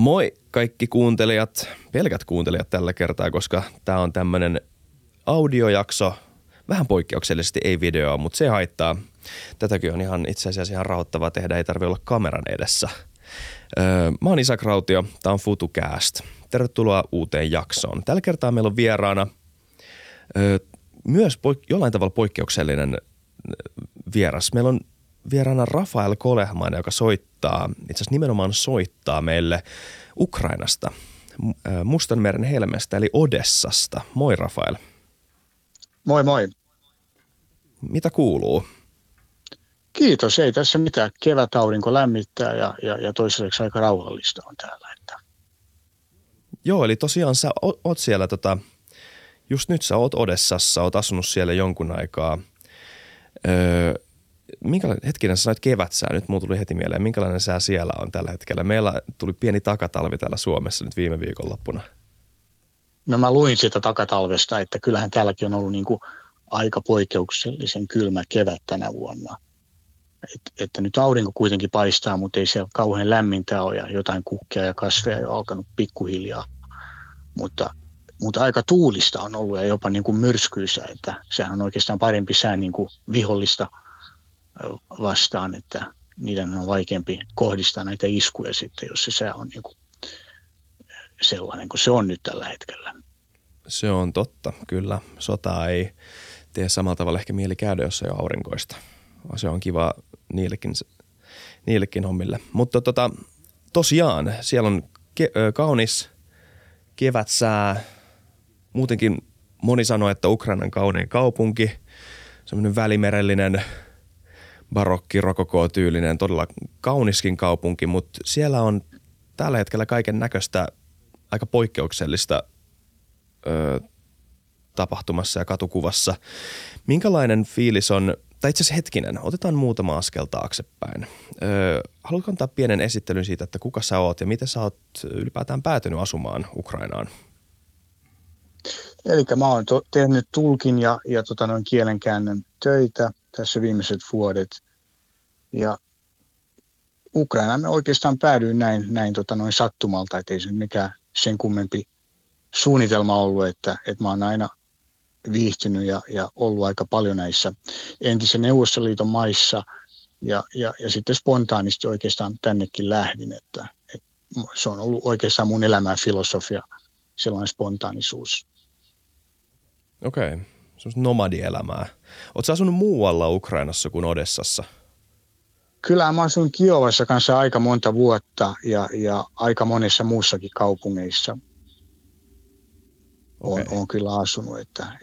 Moi kaikki kuuntelijat, pelkät kuuntelijat tällä kertaa, koska tämä on tämmöinen audiojakso. Vähän poikkeuksellisesti ei videoa, mutta se haittaa. Tätäkin on ihan itse asiassa ihan rauhoittavaa tehdä, ei tarvitse olla kameran edessä. Mä oon Isak Rautio, tää on FutuCast. Tervetuloa uuteen jaksoon. Tällä kertaa meillä on vieraana myös jollain tavalla poikkeuksellinen vieras. Meillä on vieraana Rafael Kolehman, joka soittaa, itse asiassa nimenomaan soittaa meille Ukrainasta, Mustanmeren helmestä eli Odessasta. Moi Rafael. Moi moi. Mitä kuuluu? Kiitos, ei tässä mitään. Kevätaurinko lämmittää ja toiseksi aika rauhallista on täällä. Että. Joo, eli tosiaan sä oot siellä, just nyt sä oot Odessassa, oot asunut siellä jonkun aikaa. Minkälainen, hetkinen sä sanoit kevätsää, nyt mulla tuli heti mieleen, minkälainen sää siellä on tällä hetkellä? Meillä tuli pieni takatalvi täällä Suomessa nyt viime viikonloppuna. No mä luin sitä takatalvesta, että kyllähän täälläkin on ollut niin kuin aika poikkeuksellisen kylmä kevät tänä vuonna. Että nyt aurinko kuitenkin paistaa, mutta ei siellä kauhean lämmintä ole ja jotain kukkia ja kasveja on alkanut pikkuhiljaa. Mutta aika tuulista on ollut ja jopa niin kuin myrskyisä, että sehän on oikeastaan parempi sää niin kuin vihollista vastaan, että niiden on vaikeampi kohdistaa näitä iskuja sitten, jos se sää on niin kuin sellainen kuin se on nyt tällä hetkellä. Se on totta, kyllä. Sota ei tee samalla tavalla ehkä mieli käydä, jos ei ole aurinkoista. Se on kiva niillekin hommille. Mutta tosiaan siellä on kaunis kevätsää. Muutenkin moni sanoo, että Ukrainan kaunein kaupunki, semmoinen välimerellinen, barokki, rokoko-tyylinen, todella kauniskin kaupunki, mutta siellä on tällä hetkellä kaiken näköistä aika poikkeuksellista tapahtumassa ja katukuvassa. Minkälainen fiilis on, tai itse asiassa hetkinen, otetaan muutama askel taaksepäin. Haluatko antaa pienen esittelyn siitä, että kuka sä oot ja miten sä oot ylipäätään päätynyt asumaan Ukrainaan? Eli mä oon tehnyt tulkin ja kielenkäännön töitä tässä viimeiset vuodet. Ja Ukrainaan mä oikeastaan päädyin näin sattumalta, että ei se mikään sen kummempi suunnitelma ollut, että mä oon aina viihtynyt ja ollut aika paljon näissä entisen Neuvostoliiton maissa ja sitten spontaanisti oikeastaan tännekin lähdin, että se on ollut oikeastaan mun elämän filosofia, sellainen spontaanisuus. Okei, semmoista nomadielämää. Ootko sä asunut muualla Ukrainassa kuin Odessassa? Kyllä mä asuin Kiovassa kanssa aika monta vuotta ja aika monessa muussakin kaupungeissa. Okay. Olen kyllä asunut, että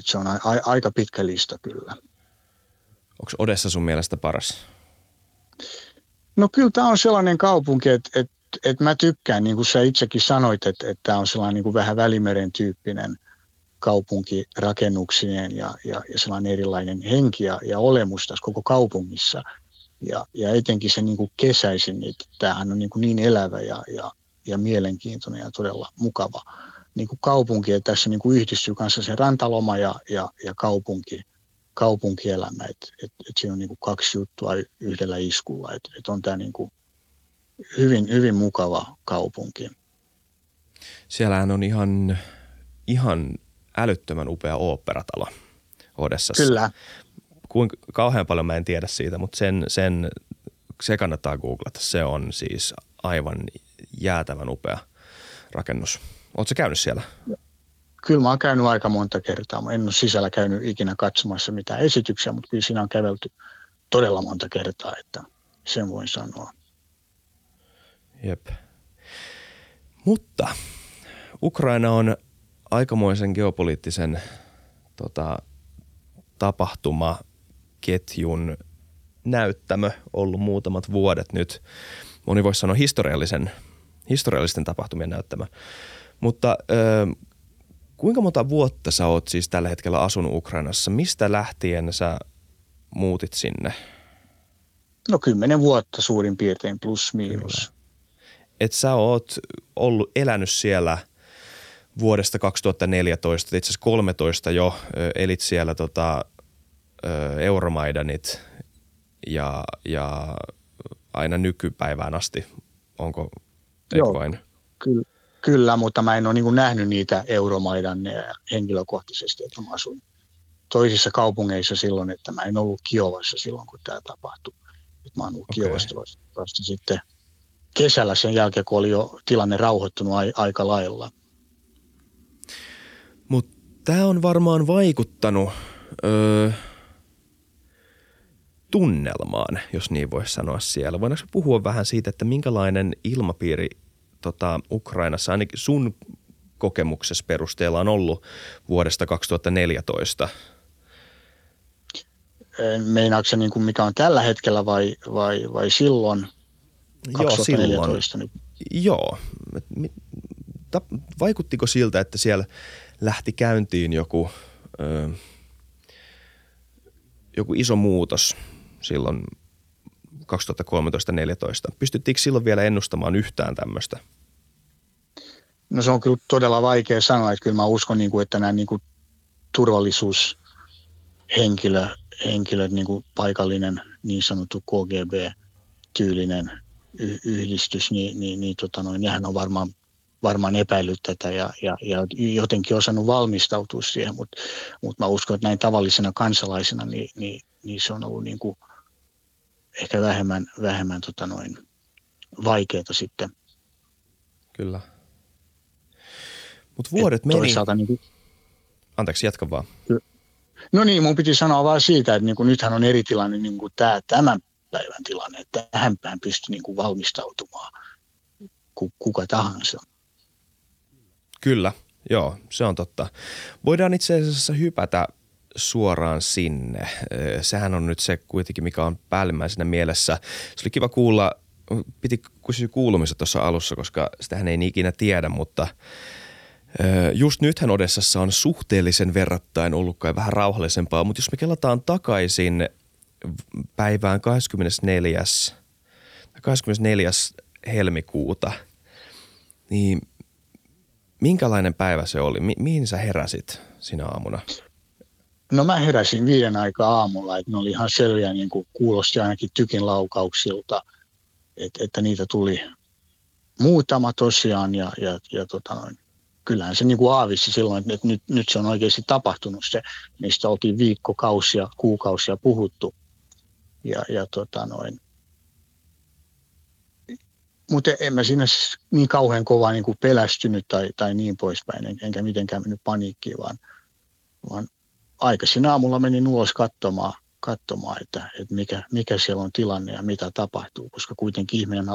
se on aika pitkä lista kyllä. Onko Odessa sun mielestä paras? No kyllä tämä on sellainen kaupunki, että mä tykkään, niin kuin sä itsekin sanoit, että tämä on sellainen niin kuin vähän Välimeren tyyppinen kaupunki rakennuksineen ja sellainen erilainen henki ja olemus tässä koko kaupungissa. Ja etenkin se niin kuin kesäisin, että tämähän on niin elävä ja mielenkiintoinen ja todella mukava niin kuin kaupunki. Ja tässä niin kuin yhdistyy kanssa se rantaloma ja kaupunkielämä. Et siinä on niin kuin kaksi juttua yhdellä iskulla. Et on tämä niin kuin hyvin, hyvin mukava kaupunki. Siellähän on ihan älyttömän upea oopperatalo Odessassa. Kyllä. Kauhean paljon mä en tiedä siitä, mutta se kannattaa googlata. Se on siis aivan jäätävän upea rakennus. Ootko sä käynyt siellä? Kyllä mä oon käynyt aika monta kertaa. Mä en ole sisällä käynyt ikinä katsomassa mitään esityksiä, mutta kyllä siinä on kävelty todella monta kertaa, että sen voin sanoa. Jep. Mutta Ukraina on aikamoisen geopoliittisen tapahtumaketjun näyttämö ollut muutamat vuodet nyt. Moni voisi sanoa historiallisten tapahtumien näyttämö. Mutta kuinka monta vuotta sä oot siis tällä hetkellä asunut Ukrainassa? Mistä lähtien sä muutit sinne? No 10 vuotta suurin piirtein plus miinus. Et sä oot elänyt siellä vuodesta 2014, itse asiassa 2013 jo elit siellä Euromaidanit ja aina nykypäivään asti. Onko Joo, vain? Kyllä, mutta mä en ole niin nähnyt niitä Euromaidan henkilökohtaisesti, että mä asuin toisissa kaupungeissa silloin, että mä en ollut Kiovassa silloin, kun tämä tapahtui. Mä oon ollut Kiovasta vasta sitten kesällä sen jälkeen, kun oli jo tilanne rauhoittunut aika lailla. Mutta tämä on varmaan vaikuttanut tunnelmaan, jos niin voisi sanoa siellä. Voidaanko puhua vähän siitä, että minkälainen ilmapiiri Ukrainassa ainakin sun kokemuksessa perusteella on ollut vuodesta 2014? Meinaatko se niin kuin mikä on tällä hetkellä vai silloin 2014? Joo, silloin. Joo. Vaikuttiko siltä, että siellä lähti käyntiin joku iso muutos silloin 2013-2014? Pystyttiinkö silloin vielä ennustamaan yhtään tämmöistä? No se on kyllä todella vaikea sanoa, että kyllä mä uskon, että nämä turvallisuushenkilöt, niin kuin paikallinen niin sanottu KGB-tyylinen yhdistys, nehän on varmaan epäillyt tätä ja jotenkin osannut valmistautua siihen, mutta mä uskon, että näin tavallisena kansalaisena niin se on ollut niin kuin ehkä vähemmän vaikeaa sitten. Kyllä. Mut vuodet meni. Toisaalta anteeksi, jatka vaan. No niin, mun piti sanoa vaan siitä, että nythän on eri tilanne tämän päivän tilanne, että tähän päin pystyy valmistautumaan kuka tahansa. Kyllä, joo, se on totta. Voidaan itse asiassa hypätä suoraan sinne. Sehän on nyt se kuitenkin, mikä on päällimmäisenä mielessä. Se oli kiva kuulla, piti kysyä kuulumista tuossa alussa, koska sitähän ei ikinä tiedä, mutta just nythän Odessassa on suhteellisen verrattain ollut kai vähän rauhallisempaa, mutta jos me kelataan takaisin päivään 24. helmikuuta, niin minkälainen päivä se oli? Mihin sä heräsit sinä aamuna? No mä heräsin 5 aikaa aamulla, että ne oli ihan selviä, niin kuin kuulosti ainakin tykin laukauksilta, että niitä tuli muutama tosiaan ja kyllähän se aavisti silloin, että nyt se on oikeasti tapahtunut se, mistä oltiin viikkokausia, kuukausia puhuttu. Mutta en mä siinä niin kauhean kovaa pelästynyt tai niin poispäin, enkä mitenkään mennyt paniikkiin, vaan aikaisin aamulla menin ulos katsomaan että mikä siellä on tilanne ja mitä tapahtuu, koska kuitenkin ihminen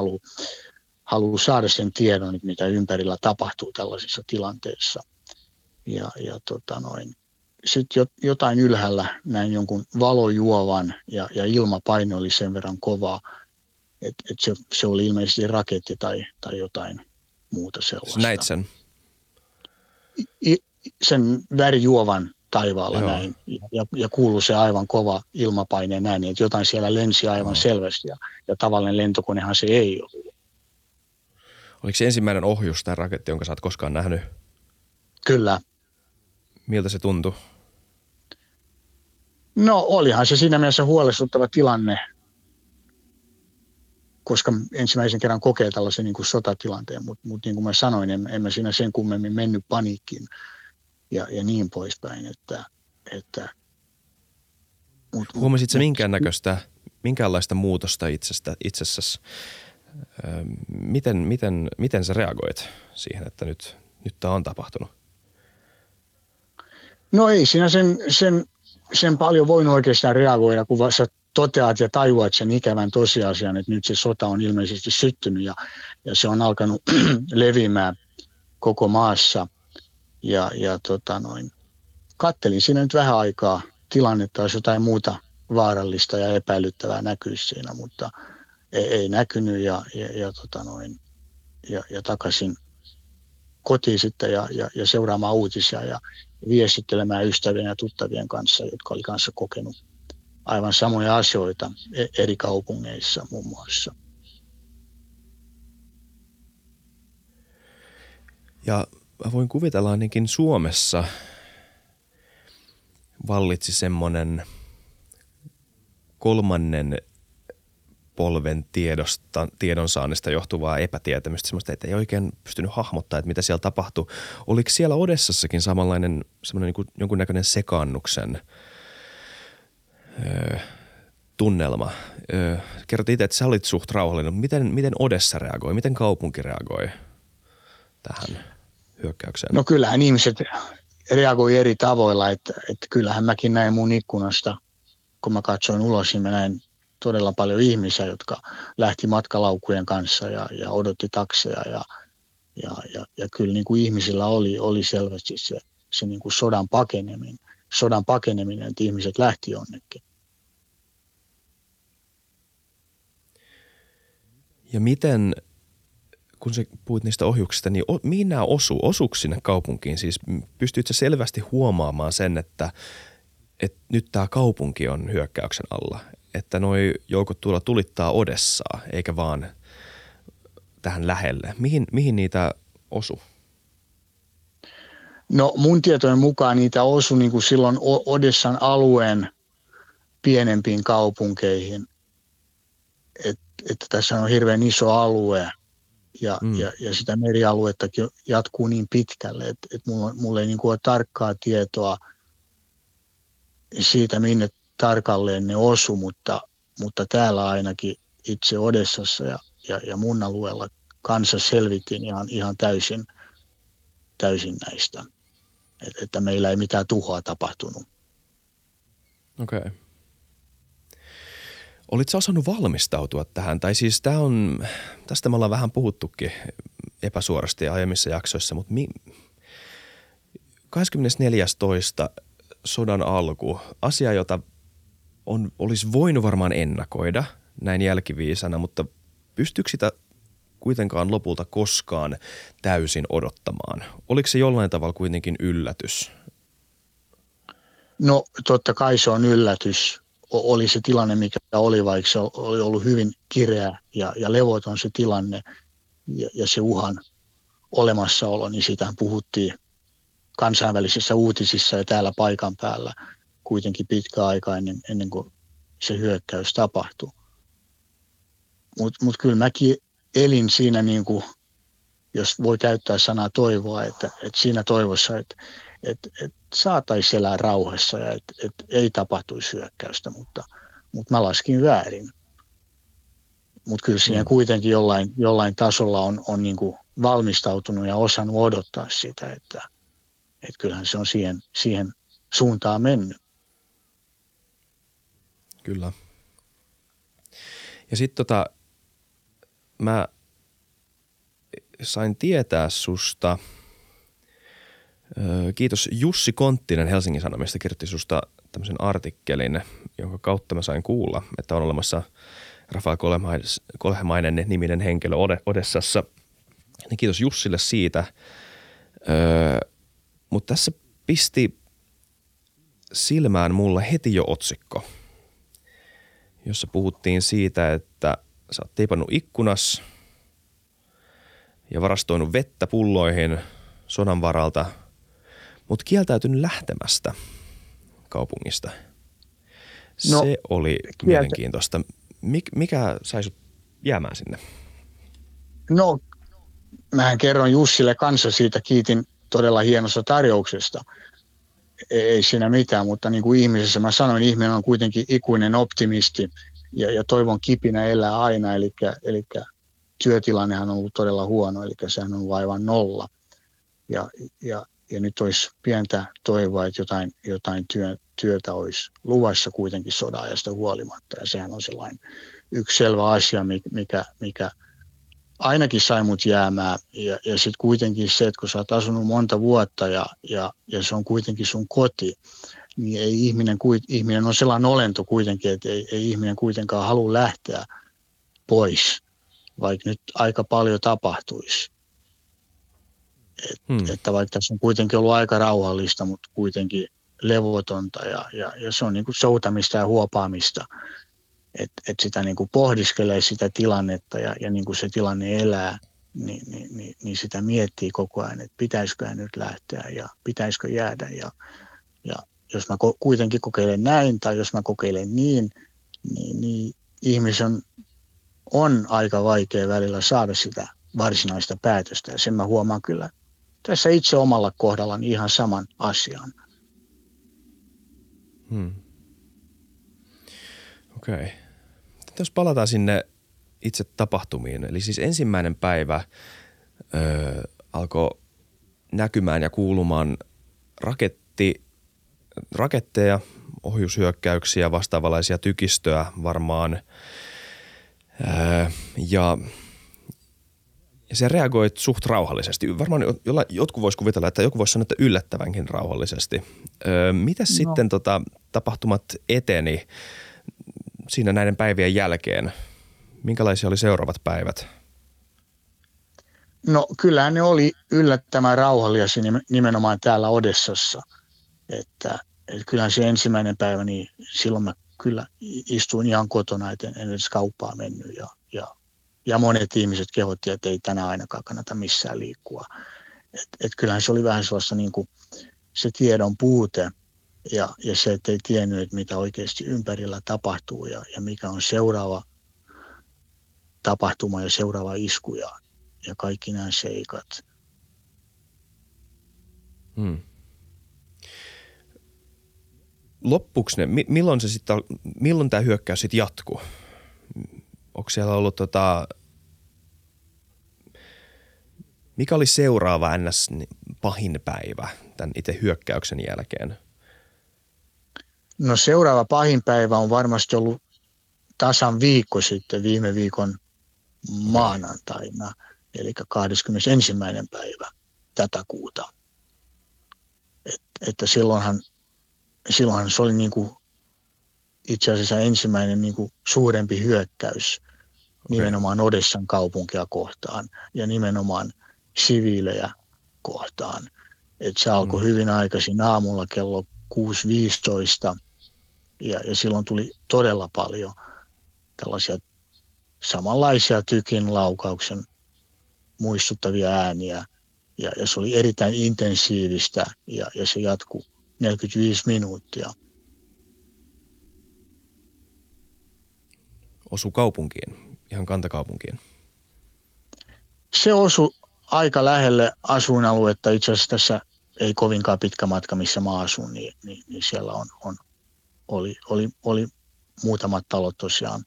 haluaa saada sen tiedon, mitä ympärillä tapahtuu tällaisissa tilanteissa. Sitten jotain ylhäällä näin jonkun valojuovan ja ilmapaino oli sen verran kovaa, että se oli ilmeisesti raketti tai jotain muuta sellaista. Näit sen? Sen värijuovan taivaalla. Joo. Näin ja kuului se aivan kova ilmapaineen ääni, että jotain siellä lensi aivan selvästi ja tavallinen lentokonehan se ei ollut. Oliko se ensimmäinen ohjus tämä raketti, jonka sä oot koskaan nähnyt? Kyllä. Miltä se tuntui? No olihan se siinä mielessä huolestuttava tilanne, koska ensimmäisen kerran kokee tällaisen sotatilanteen, mutta niin kuin mä sanoin, en mä siinä sen kummemmin mennyt paniikkiin ja niin poispäin. Huomasitko minkäänlaista muutosta itsessäsi? Miten sä reagoit siihen, että nyt tämä on tapahtunut? No ei siinä sen paljon voinut oikeastaan reagoida, kun sä toteat ja tajuat sen ikävän tosiasian, että nyt se sota on ilmeisesti syttynyt ja se on alkanut levimään koko maassa. Kattelin siinä nyt vähän aikaa tilannetta, jos jotain muuta vaarallista ja epäilyttävää näkyisi siinä, mutta ei näkynyt ja takaisin kotiin sitten ja seuraamaan uutisia ja viestittelemään ystävien ja tuttavien kanssa, jotka oli kanssa kokenut aivan samoja asioita eri kaupungeissa muun muassa. Ja mä voin kuvitella ainakin Suomessa vallitsi semmoinen kolmannen polven tiedonsaannista johtuvaa epätietämystä, semmoista, että ei oikein pystynyt hahmottaa, että mitä siellä tapahtui. Oliko siellä Odessassakin samanlainen, semmoinen niin jonkunnäköinen sekaannuksen tunnelma? Kerrottiin itse, että sä olit suht rauhallinen. Miten Odessa reagoi? Miten kaupunki reagoi tähän hyökkäykseen? No kyllähän ihmiset reagoi eri tavoilla, että kyllähän mäkin näin mun ikkunasta, kun mä katsoin ulos, niin mä näin todella paljon ihmisiä, jotka lähti matkalaukujen kanssa ja odotti takseja ja kyllä niin kuin ihmisillä oli selvästi se niin kuin sodan pakeneminen, että ihmiset lähti jonnekin. Ja miten, kun sä puhuit niistä ohjuksista, niin mihin nämä osuuko sinne kaupunkiin? Siis pystyitkö selvästi huomaamaan sen, että nyt tämä kaupunki on hyökkäyksen alla? Että noi joukot tuolla tulittaa Odessaa, eikä vaan tähän lähelle. Mihin niitä osu? No mun tietojen mukaan niitä osu niin kuin silloin Odessan alueen pienempiin kaupunkeihin. Että tässä on hirveän iso alue ja sitä merialuettakin jatkuu niin pitkälle, että mulla ei niin kuin ole tarkkaa tietoa siitä, minne tarkalleen ne osu, mutta täällä ainakin itse Odessassa ja mun alueella kanssa selvittiin ihan täysin näistä, että meillä ei mitään tuhoa tapahtunut. Okei. Olitko osannut valmistautua tähän? Tai siis tästä me ollaan vähän puhuttukin epäsuorasti aiemmissa jaksoissa, mutta 24.2. sodan alku, asia, jota olisi voinut varmaan ennakoida näin jälkiviisana, mutta pystyykö sitä kuitenkaan lopulta koskaan täysin odottamaan? Oliko se jollain tavalla kuitenkin yllätys? No totta kai se on yllätys. Oli se tilanne, mikä oli, vaikka se oli ollut hyvin kireä ja levoton se tilanne ja se uhan olemassaolo, niin siitähän puhuttiin kansainvälisissä uutisissa ja täällä paikan päällä kuitenkin pitkä aika ennen kuin se hyökkäys tapahtui. Mut kyllä mäkin elin siinä, niin kuin, jos voi käyttää sanaa toivoa, että siinä toivossa, että saataisiin elää rauhassa ja että ei tapahtuisi hyökkäystä, mutta mä laskin väärin. Mutta kyllä siinä kuitenkin jollain tasolla on niin kuin valmistautunut ja osannut odottaa sitä, että kyllähän se on siihen suuntaan mennyt. Kyllä. Ja sitten mä sain tietää susta, kiitos Jussi Konttinen Helsingin Sanomista kirjoitti susta tämmöisen artikkelin, jonka kautta mä sain kuulla, että on olemassa Rafael Kolehmainen niminen henkilö Odessassa. Ja kiitos Jussille siitä. Mutta tässä pisti silmään mulla heti jo otsikko, jossa puhuttiin siitä, että sä oot teipannut ikkunas ja varastoinut vettä pulloihin sodan varalta, mutta kieltäytynyt lähtemästä kaupungista. Se oli mielenkiintoista. Mikä sai sut jäämään sinne? No, mähän kerron Jussille kanssa siitä, kiitin todella hienosta tarjouksesta. Ei siinä mitään, mutta niin kuin ihmisessä mä sanoin, ihminen on kuitenkin ikuinen optimisti ja toivon kipinä elää aina, eli työtilannehan on ollut todella huono, eli sehän on vaivan nolla. Ja nyt olisi pientä toivoa, että jotain työtä olisi luvassa kuitenkin sodan-ajasta huolimatta. Ja sehän on sellainen yksi selvä asia, mikä ainakin sai mut jäämään. Ja sitten kuitenkin se, että kun sä oot asunut monta vuotta ja se on kuitenkin sun koti, niin ei ihminen on sellainen olento kuitenkin, että ei ihminen kuitenkaan halua lähteä pois, vaikka nyt aika paljon tapahtuisi. Että vaikka tässä on kuitenkin ollut aika rauhallista, mutta kuitenkin levotonta ja se on niin kuin soutamista ja huopaamista, että sitä niin kuin pohdiskelee sitä tilannetta ja niin kuin se tilanne elää, niin sitä miettii koko ajan, että pitäisikö nyt lähteä ja pitäisikö jäädä ja jos mä kuitenkin kokeilen näin tai jos mä kokeilen niin ihmisen on aika vaikea välillä saada sitä varsinaista päätöstä. Ja sen mä huomaan kyllä tässä itse omalla kohdallani ihan saman asian. Okei. Jos palataan sinne itse tapahtumiin. Eli siis ensimmäinen päivä alkoi näkymään ja kuulumaan raketteja, ohjushyökkäyksiä, vastaavanlaisia tykistöä varmaan. Ja se reagoit suht rauhallisesti. Varmaan jotkut vois kuvitella, että joku voisi sanoa, että yllättävänkin rauhallisesti. Mitäs sitten tapahtumat eteni siinä näiden päivien jälkeen? Minkälaisia oli seuraavat päivät? No kyllähän ne oli yllättävän rauhallisia nimenomaan täällä Odessassa. Että kyllähän se ensimmäinen päivä, niin silloin mä kyllä istuin ihan kotona, että en edes kauppaa mennyt ja monet ihmiset kehotti, että ei tänään ainakaan kannata missään liikkua. Et kyllähän se oli vähän sellaista niin kuin se tiedon puute ja se, että ei tiennyt, että mitä oikeasti ympärillä tapahtuu ja mikä on seuraava tapahtuma ja seuraava isku ja kaikki nämä seikat. Loppuksi milloin tämä hyökkäys sitten jatkuu? Onko siellä ollut mikä oli seuraava ns. Pahin päivä tämän itse hyökkäyksen jälkeen? No seuraava pahin päivä on varmasti ollut tasan viikko sitten viime viikon maanantaina, eli 21. päivä tätä kuuta. Että silloinhan se oli niin kuin itse asiassa ensimmäinen niin kuin suurempi hyökkäys nimenomaan Odessan kaupunkia kohtaan ja nimenomaan siviilejä kohtaan. Et se alkoi hyvin aikaisin aamulla kello 6.15 ja silloin tuli todella paljon tällaisia samanlaisia tykin laukauksen muistuttavia ääniä ja se oli erittäin intensiivistä ja se jatkui 45 minuuttia. Osu kaupunkiin, ihan kantakaupunkiin? Se osu aika lähelle asuinaluetta. Itse asiassa tässä ei kovinkaan pitkä matka, missä mä asun, niin siellä oli muutamat talot tosiaan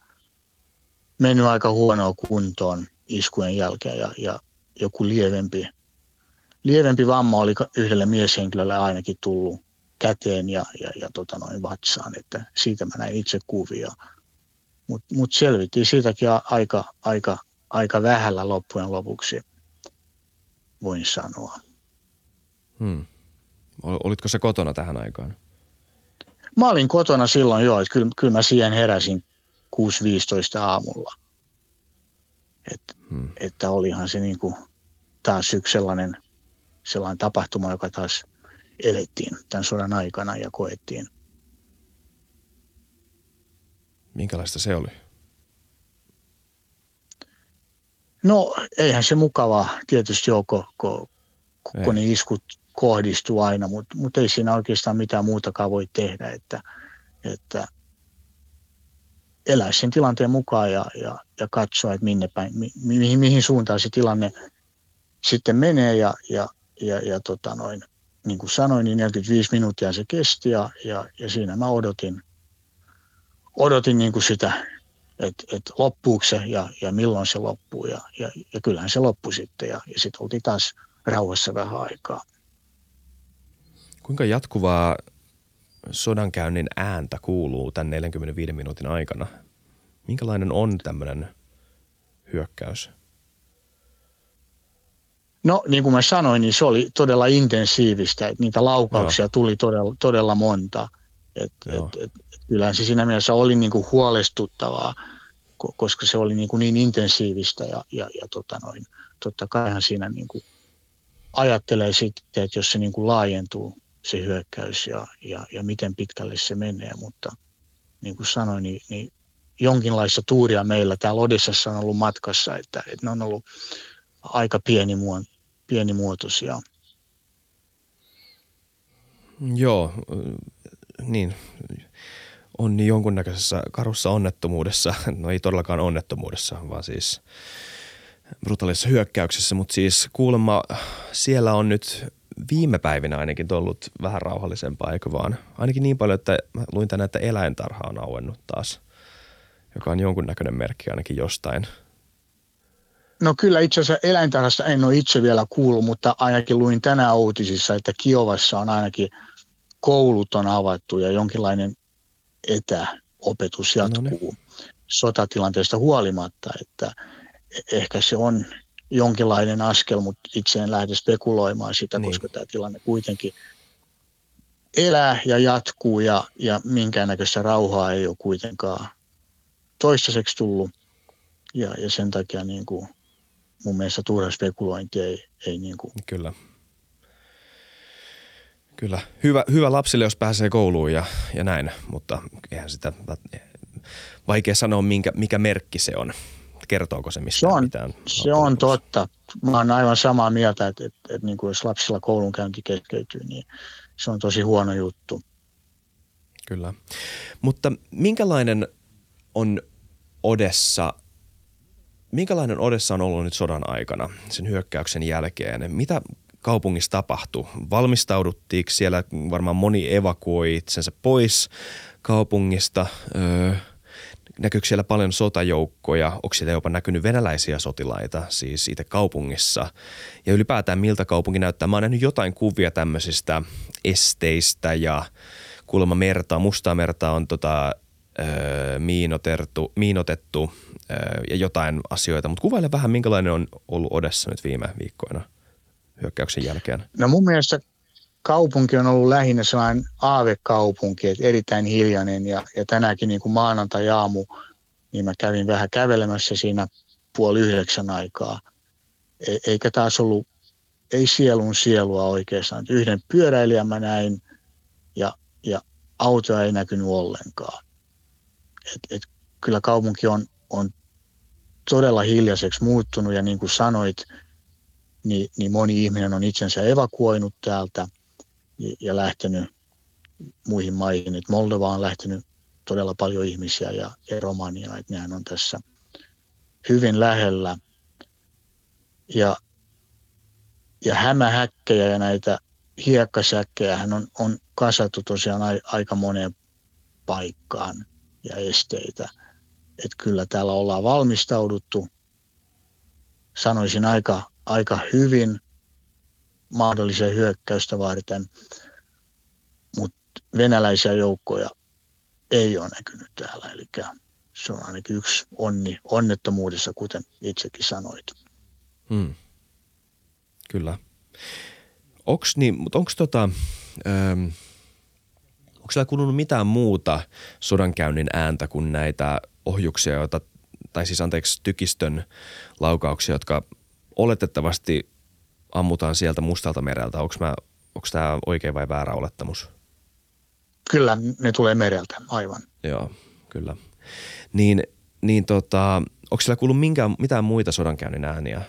mennyt aika huonoa kuntoon iskujen jälkeen ja joku lievempi vamma oli yhdelle mieshenkilölle ainakin tullut käteen ja vatsaan, että siitä mä näin itse kuvia. Mut selvittiin siitäkin aika vähällä loppujen lopuksi, voin sanoa. Olitko se kotona tähän aikaan? Mä olin kotona silloin jo, että kyllä mä siihen heräsin 6.15 aamulla. Että olihan se niinku taas yksi sellainen tapahtuma, joka taas elettiin tämän sodan aikana ja koettiin. Minkälaista se oli? No eihän se mukavaa tietysti ole, kun ne iskut kohdistuu aina, mutta ei siinä oikeastaan mitään muutakaan voi tehdä, että elää sen tilanteen mukaan ja katsoa, että minne päin, mihin suuntaan se tilanne sitten menee ja niin kuin sanoin, niin 45 minuuttia se kesti ja siinä mä odotin niin kuin sitä, että loppuuko se ja milloin se loppuu. Ja kyllähän se loppui sitten ja sitten oltiin taas rauhassa vähän aikaa. Kuinka jatkuvaa sodankäynnin ääntä kuuluu tämän 45 minuutin aikana? Minkälainen on tämmöinen hyökkäys? No niin kuin mä sanoin, niin se oli todella intensiivistä. Että niitä laukauksia tuli todella monta. Kyllähän se siinä mielessä oli niin kuin huolestuttavaa, koska se oli niin intensiivistä ja totta kaihan siinä niin kuin ajattelee sitten, että jos se niin kuin laajentuu se hyökkäys ja miten pitkälle se menee, mutta niin kuin sanoin, niin jonkinlaista tuuria meillä täällä Odessassa on ollut matkassa, että ne on ollut aika pienimuotoisia. Joo, niin. on niin jonkunnäköisessä karussa onnettomuudessa, no ei todellakaan onnettomuudessa, vaan siis brutaalisessa hyökkäyksessä, mutta siis kuulemma siellä on nyt viime päivinä ainakin ollut vähän rauhallisempaa, eikö vaan? Ainakin niin paljon, että mä luin tänään, että eläintarha on auennut taas, joka on jonkunnäköinen merkki ainakin jostain. No kyllä itse asiassa eläintarhasta en ole itse vielä kuullut, mutta ainakin luin tänään uutisissa, että Kiovassa on ainakin koulut on avattu ja jonkinlainen etäopetus jatkuu sotatilanteesta huolimatta, että ehkä se on jonkinlainen askel, mutta itse en lähde spekuloimaan sitä, koska tämä tilanne kuitenkin elää ja jatkuu ja minkäännäköistä rauhaa ei ole kuitenkaan toistaiseksi tullut ja sen takia niin kuin mun mielestä turha spekulointi ei niin kuin. Kyllä. Hyvä lapsille, jos pääsee kouluun ja näin, mutta eihän sitä vaikea sanoa, mikä merkki se on. Kertooko se mistään mitään? Se on totta. Mä oon aivan samaa mieltä, että niin kuin jos lapsilla koulunkäynti keskeytyy, niin se on tosi huono juttu. Kyllä. Mutta minkälainen Odessa on ollut nyt sodan aikana, sen hyökkäyksen jälkeen? Mitä kaupungissa tapahtui? Valmistauduttiinko siellä? Varmaan moni evakuoi itsensä pois kaupungista. Näkyykö siellä paljon sotajoukkoja? Onko siellä jopa näkynyt venäläisiä sotilaita siis itse kaupungissa? Ja ylipäätään miltä kaupunki näyttää? Mä oon nähnyt jotain kuvia tämmöisistä esteistä ja kuulemma mertaa, mustaa mertaa on miinotettu ja jotain asioita. Mutta kuvaile vähän, minkälainen on ollut Odessa nyt viime viikkoina hyökkäyksen jälkeen. No mun mielestä kaupunki on ollut lähinnä sellainen aavekaupunki, että erittäin hiljainen ja tänäänkin niin kuin maanantai-aamu, niin mä kävin vähän kävelemässä siinä 8:30 aikaa. Eikä taas ollut, ei sielun sielua oikeastaan. Yhden pyöräilijän mä näin ja autoa ei näkynyt ollenkaan. Et kyllä kaupunki on todella hiljaiseksi muuttunut ja niin kuin sanoit, niin moni ihminen on itsensä evakuoinut täältä ja lähtenyt muihin maihin. Et Moldova on lähtenyt todella paljon ihmisiä ja Romania, että nehän on tässä hyvin lähellä. Ja hämähäkkejä ja näitä hiekkasäkkejähän on kasattu tosiaan aika moneen paikkaan ja esteitä. Et kyllä täällä ollaan valmistauduttu, sanoisin aika hyvin mahdollisia hyökkäystä varten, mutta venäläisiä joukkoja ei ole näkynyt täällä. Eli se on ainakin yksi onnettomuudessa, kuten itsekin sanoit. Kyllä. Onko siellä kuulunut mitään muuta sodankäynnin ääntä kuin näitä ohjuksia, tykistön laukauksia, jotka oletettavasti ammutaan sieltä Mustalta mereltä. Onko tämä oikein vai väärä olettamus? Kyllä, ne tulee mereltä, aivan. Joo, kyllä. Onko siellä kuullut mitään muita sodankäynnin ääniä?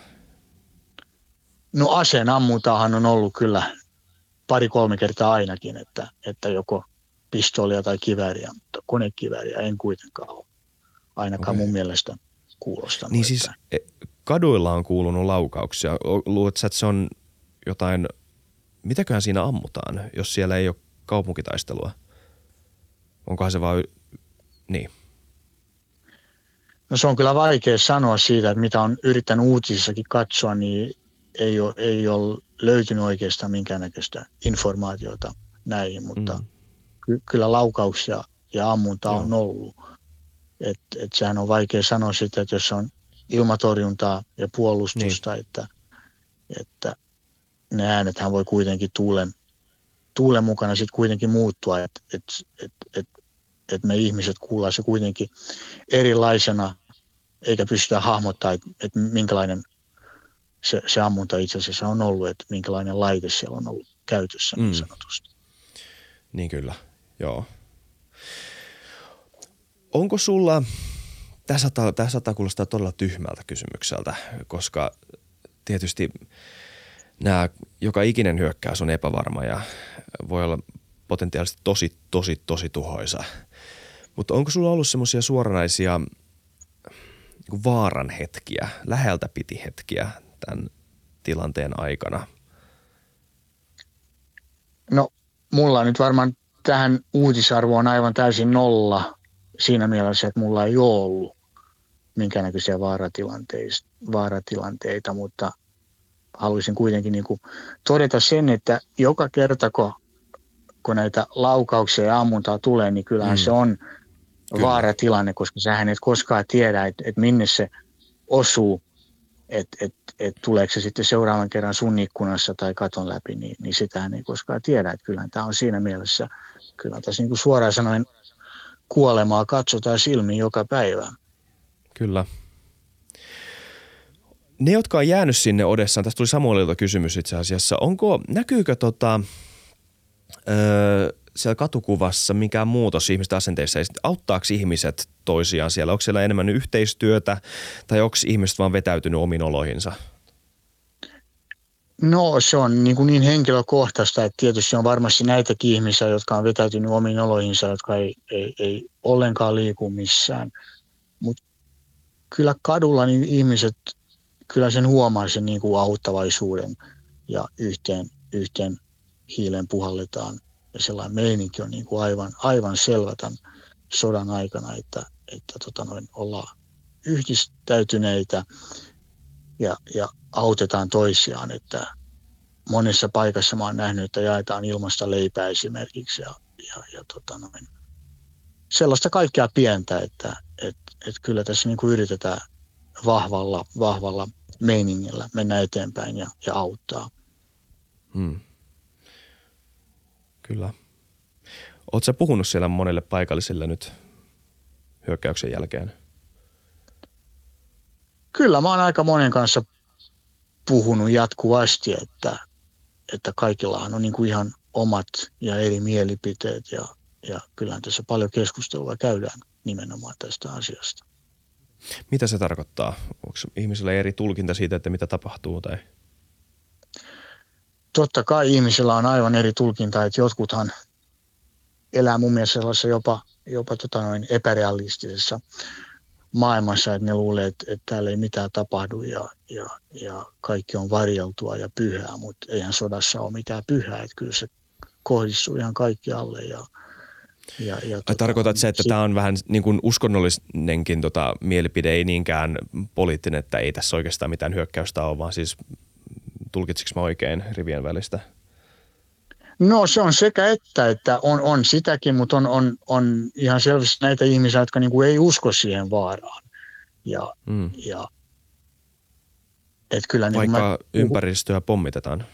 No aseen ammutaahan on ollut kyllä 2-3 kertaa ainakin, että joko pistoolia tai kivääriä, mutta konekivääriä en kuitenkaan ole. Ainakaan mun mielestä kuulostanut. Niin siis kaduilla on kuulunut laukauksia. Luuletko sä, että se on jotain, mitäköhän siinä ammutaan, jos siellä ei ole kaupunkitaistelua? Onkohan se vaan, niin? No se on kyllä vaikea sanoa siitä, että mitä on yrittänyt uutisissakin katsoa, niin ei ole löytynyt oikeastaan minkäännäköistä informaatiota näihin, mutta kyllä laukauksia ja ammunta on ollut. Et sehän on vaikea sanoa sitä, että jos on ilmatorjuntaa ja puolustusta, niin että ne äänethän voi kuitenkin tuulen mukana sitten kuitenkin muuttua, että me ihmiset kuullaan se kuitenkin erilaisena, eikä pystytä hahmottamaan, että minkälainen se ammunta itse asiassa on ollut, että minkälainen laite siellä on ollut käytössä niin sanotusti. Niin kyllä, joo. Onko sulla... Tämä saattaa kuulostaa todella tyhmältä kysymykseltä, koska tietysti joka ikinen hyökkäys on epävarma ja voi olla potentiaalisesti tosi tuhoisa. Mutta onko sulla ollut semmoisia suoranaisia niin vaaran hetkiä, läheltä piti hetkiä tämän tilanteen aikana? No mulla on nyt varmaan tähän uutisarvoon aivan täysin nolla siinä mielessä, että mulla ei ole ollut minkäännäköisiä vaaratilanteita, mutta haluaisin kuitenkin niin kuin todeta sen, että joka kerta kun näitä laukauksia ja ammuntaa tulee, niin kyllähän se on vaaratilanne, koska sähän et koskaan tiedä, että minne se osuu, että tuleeko se sitten seuraavan kerran sun ikkunassa tai katon läpi, niin sitähän ei koskaan tiedä. Että kyllähän tämä on siinä mielessä, kyllä tässä niin kuin suoraan sanoen kuolemaa katsotaan silmiin joka päivä. Kyllä. Ne, jotka on jäänyt sinne Odessaan, tästä tuli Samuelilta kysymys itse asiassa, näkyykö siellä katukuvassa mikään muutos ihmisten asenteissa? Auttaako ihmiset toisiaan siellä? Onko siellä enemmän yhteistyötä tai onko ihmiset vaan vetäytynyt omiin oloihinsa? No se on niin henkilökohtaista, että tietysti on varmasti näitäkin ihmisiä, jotka on vetäytynyt omiin oloihinsa, jotka ei ollenkaan liiku missään. Mutta kyllä kadulla niin ihmiset kyllä sen huomaa sen niin kuin auttavaisuuden ja yhteen hiileen puhalletaan. Ja sellainen meininki on niin kuin aivan selvä tämän sodan aikana, että ollaan yhdistäytyneitä ja autetaan toisiaan. Että monessa paikassa mä oon nähnyt, että jaetaan ilmasta leipää esimerkiksi ja sellaista kaikkea pientä, että kyllä tässä niin kuin yritetään vahvalla meiningillä mennä eteenpäin ja auttaa. Kyllä. Oletko sä puhunut siellä monelle paikalliselle nyt hyökkäyksen jälkeen? Kyllä, mä oon aika monen kanssa puhunut jatkuvasti, että kaikillahan on niin kuin ihan omat ja eri mielipiteet ja kyllähän tässä paljon keskustelua käydään nimenomaan tästä asiasta. Mitä se tarkoittaa? Onko ihmisillä eri tulkinta siitä, että mitä tapahtuu tai? Totta kai ihmisillä on aivan eri tulkinta, että jotkuthan elää mun mielestä sellaisessa jopa epärealistisessa maailmassa, että ne luulee, että täällä ei mitään tapahdu ja kaikki on varjeltua ja pyhää, mutta eihän sodassa ole mitään pyhää, että kyllä se kohdistuu ihan kaikkialle tarkoitatko se, että tämä on vähän niin kuin uskonnollinenkin mielipide, ei niinkään poliittinen, että ei tässä oikeastaan mitään hyökkäystä ole, vaan siis tulkitsiko mä oikein rivien välistä? No se on sekä että on sitäkin, mutta on ihan selvästi näitä ihmisiä, jotka niin kuin ei usko siihen vaaraan. Kyllä, niin vaikka ympäristöä pommitetaan.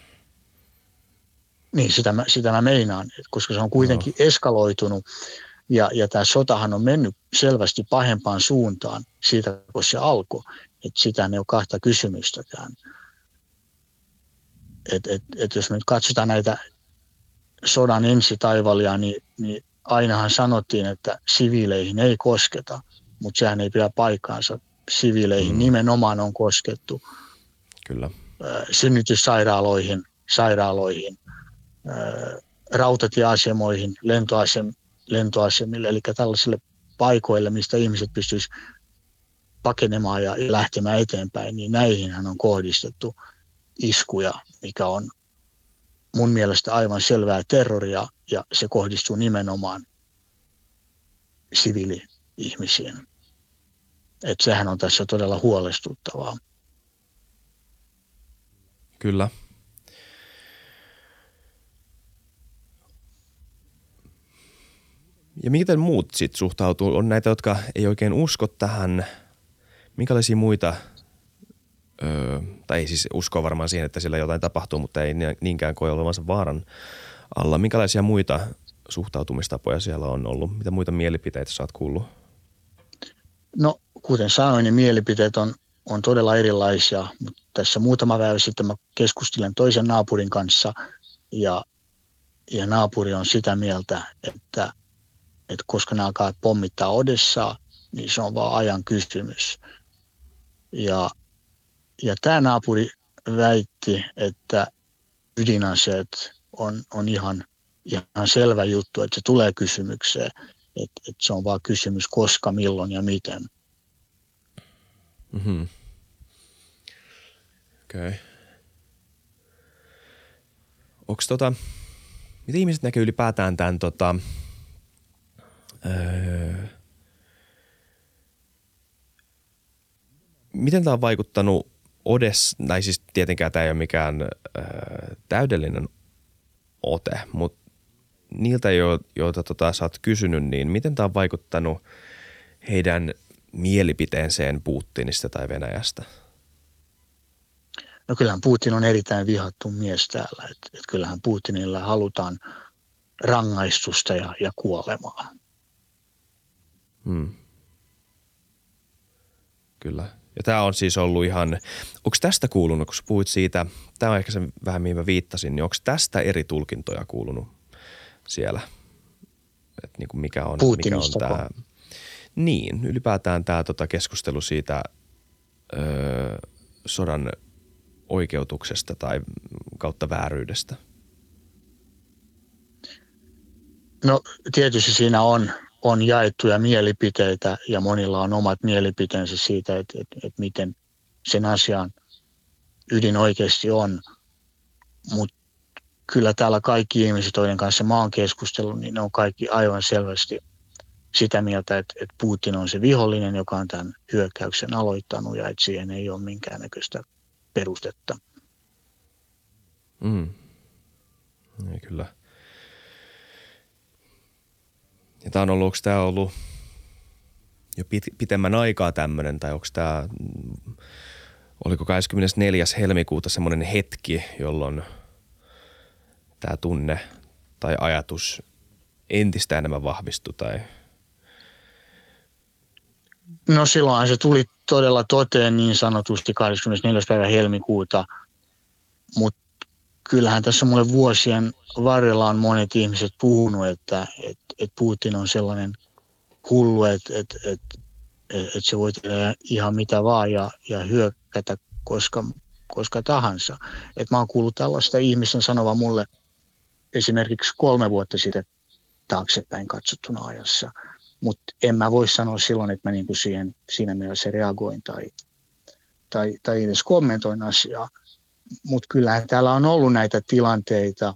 Niin, sitä mä meinaan, koska se on kuitenkin eskaloitunut ja tämä sotahan on mennyt selvästi pahempaan suuntaan siitä, kun se alkoi. Että sitä ei ole kahta kysymystäkään. Että jos me nyt katsotaan näitä sodan ensitaivalia, niin ainahan sanottiin, että siviileihin ei kosketa, mutta sehän ei pidä paikkaansa. Siviileihin nimenomaan on koskettu. Kyllä. Synnytyssairaaloihin, rautatieasemoihin, lentoasemille, eli tällaisille paikoille, mistä ihmiset pystyisi pakenemaan ja lähtemään eteenpäin, niin näihinhän on kohdistettu iskuja, mikä on mun mielestä aivan selvää terroria, ja se kohdistuu nimenomaan siviili-ihmisiin. Että sehän on tässä todella huolestuttavaa. Kyllä. Ja miten muut sitten suhtautuu? On näitä, jotka ei oikein usko tähän. Minkälaisia muita? Tai ei siis usko varmaan siihen, että siellä jotain tapahtuu, mutta ei niinkään koe olevansa vaaran alla. Minkälaisia muita suhtautumistapoja siellä on ollut? Mitä muita mielipiteitä sä oot kuullut? No kuten sanoin, niin mielipiteet on todella erilaisia. Mutta tässä muutama päivä sitten mä keskustelen toisen naapurin kanssa ja naapuri on sitä mieltä, että koska ne alkaa pommittaa Odessaa, niin se on vaan ajan kysymys. Ja tämä naapuri väitti, että ydinaseet on ihan selvä juttu, että se tulee kysymykseen. että se on vaan kysymys koska, milloin ja miten. Mm-hmm. Okei. Okay. Onko miten ihmiset näkee ylipäätään tämän miten tämä on vaikuttanut Odessa, tai siis tietenkään tämä ei ole mikään täydellinen ote, mutta niiltä, joita sä oot kysynyt, niin miten tämä on vaikuttanut heidän mielipiteenseen Putinista tai Venäjästä? No kyllähän Putin on erittäin vihattu mies täällä, että kyllähän Putinilla halutaan rangaistusta ja kuolemaa. Hmm. Kyllä. Ja tämä on siis ollut ihan, onko tästä kuulunut, kun puhuit siitä, tämä on ehkä se vähän mihin mä viittasin, niin onko tästä eri tulkintoja kuulunut siellä? Että niin kuin mikä on tämä, niin ylipäätään tämä keskustelu siitä sodan oikeutuksesta tai kautta vääryydestä? No tietysti siinä on jaettuja mielipiteitä ja monilla on omat mielipiteensä siitä, että miten sen asian ydin oikeasti on. Mutta kyllä täällä kaikki ihmiset, joiden kanssa mä oon keskustellut, niin ne on kaikki aivan selvästi sitä mieltä, että Putin on se vihollinen, joka on tämän hyökkäyksen aloittanut ja että siihen ei ole minkäännäköistä perustetta. Mm. Ei, kyllä. Ja tämä on ollut, onko tämä ollut jo pitemmän aikaa tämmöinen, tai onko tämä, oliko 24. helmikuuta semmoinen hetki, jolloin tämä tunne tai ajatus entistä enemmän vahvistui? Tai... No silloinhan se tuli todella toteen niin sanotusti 24. päivä helmikuuta, mutta kyllähän tässä mulle vuosien varrella on monet ihmiset puhunut, että Putin on sellainen hullu, että se voi tehdä ihan mitä vaan ja hyökätä koska tahansa. Et mä oon kuullut tällaista ihmisen sanovan mulle esimerkiksi 3 vuotta sitten taaksepäin katsottuna ajassa. Mutta en mä voi sanoa silloin, että mä niinku siinä mielessä reagoin tai edes kommentoin asiaa. Mutta kyllähän täällä on ollut näitä tilanteita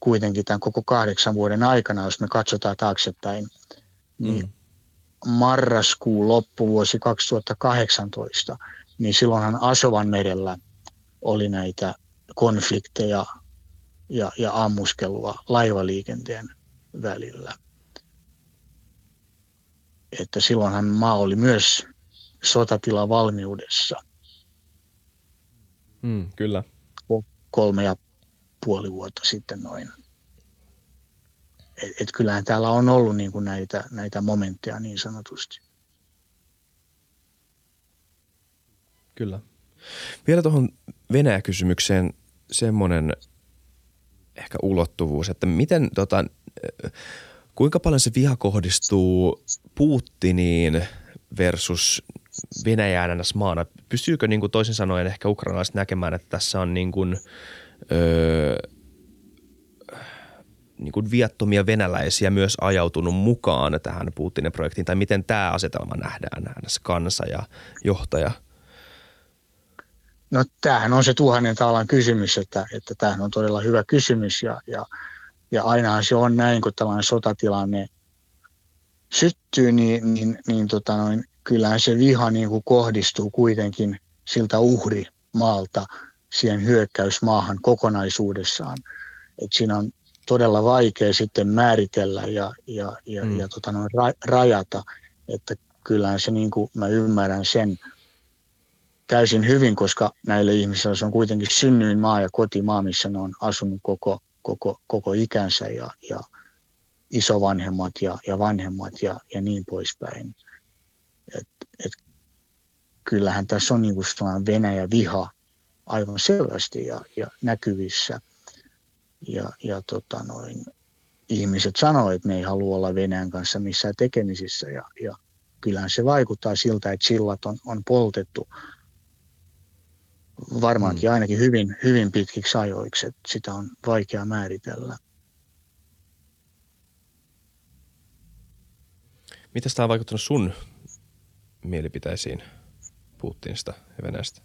kuitenkin tämän koko 8 vuoden aikana, jos me katsotaan taaksepäin. Niin marraskuun loppuvuosi 2018, niin silloinhan Asovan merellä oli näitä konflikteja ja ammuskelua laivaliikenteen välillä. Että silloinhan maa oli myös sotatilavalmiudessa. Kyllä. 3,5 vuotta sitten noin. Et kyllähän täällä on ollut niinku näitä momentteja niin sanotusti. Kyllä. Vielä tuohon Venäjä-kysymykseen semmoinen ehkä ulottuvuus, että miten kuinka paljon se viha kohdistuu Putiniin versus Venäjään maana? Pystyykö niin kuin toisin sanoen ehkä ukrainalaiset näkemään, että tässä on niin kuin viattomia venäläisiä myös ajautunut mukaan tähän Putinin projektiin? Tai miten tämä asetelma nähdään, se kansa ja johtaja? No tämähän on se 1000 taalan kysymys, että tämähän on todella hyvä kysymys ja ainahan se on näin, kun tällainen sotatilanne syttyy, niin kyllähän se viha niin kuin kohdistuu kuitenkin siltä uhrimaalta siihen hyökkäysmaahan kokonaisuudessaan. Et siinä on todella vaikea sitten määritellä ja rajata, että kyllähän se niin kuin mä ymmärrän sen täysin hyvin, koska näille ihmisille se on kuitenkin synnyinmaa ja kotimaa, missä ne on asunut koko ikänsä ja isovanhemmat ja vanhemmat ja niin poispäin. Et kyllähän tässä on niin kuin sellainen Venäjä-viha aivan selvästi ja näkyvissä. Ja ihmiset sanoo, että ne ei halua olla Venäjän kanssa missään tekemisissä. Ja kyllähän se vaikuttaa siltä, että sillat on poltettu varmaankin ainakin hyvin, hyvin pitkiksi ajoiksi. Että sitä on vaikea määritellä. Mitäs tämä on vaikuttanut sun mielipiteisiin Putinista ja Venäjästä?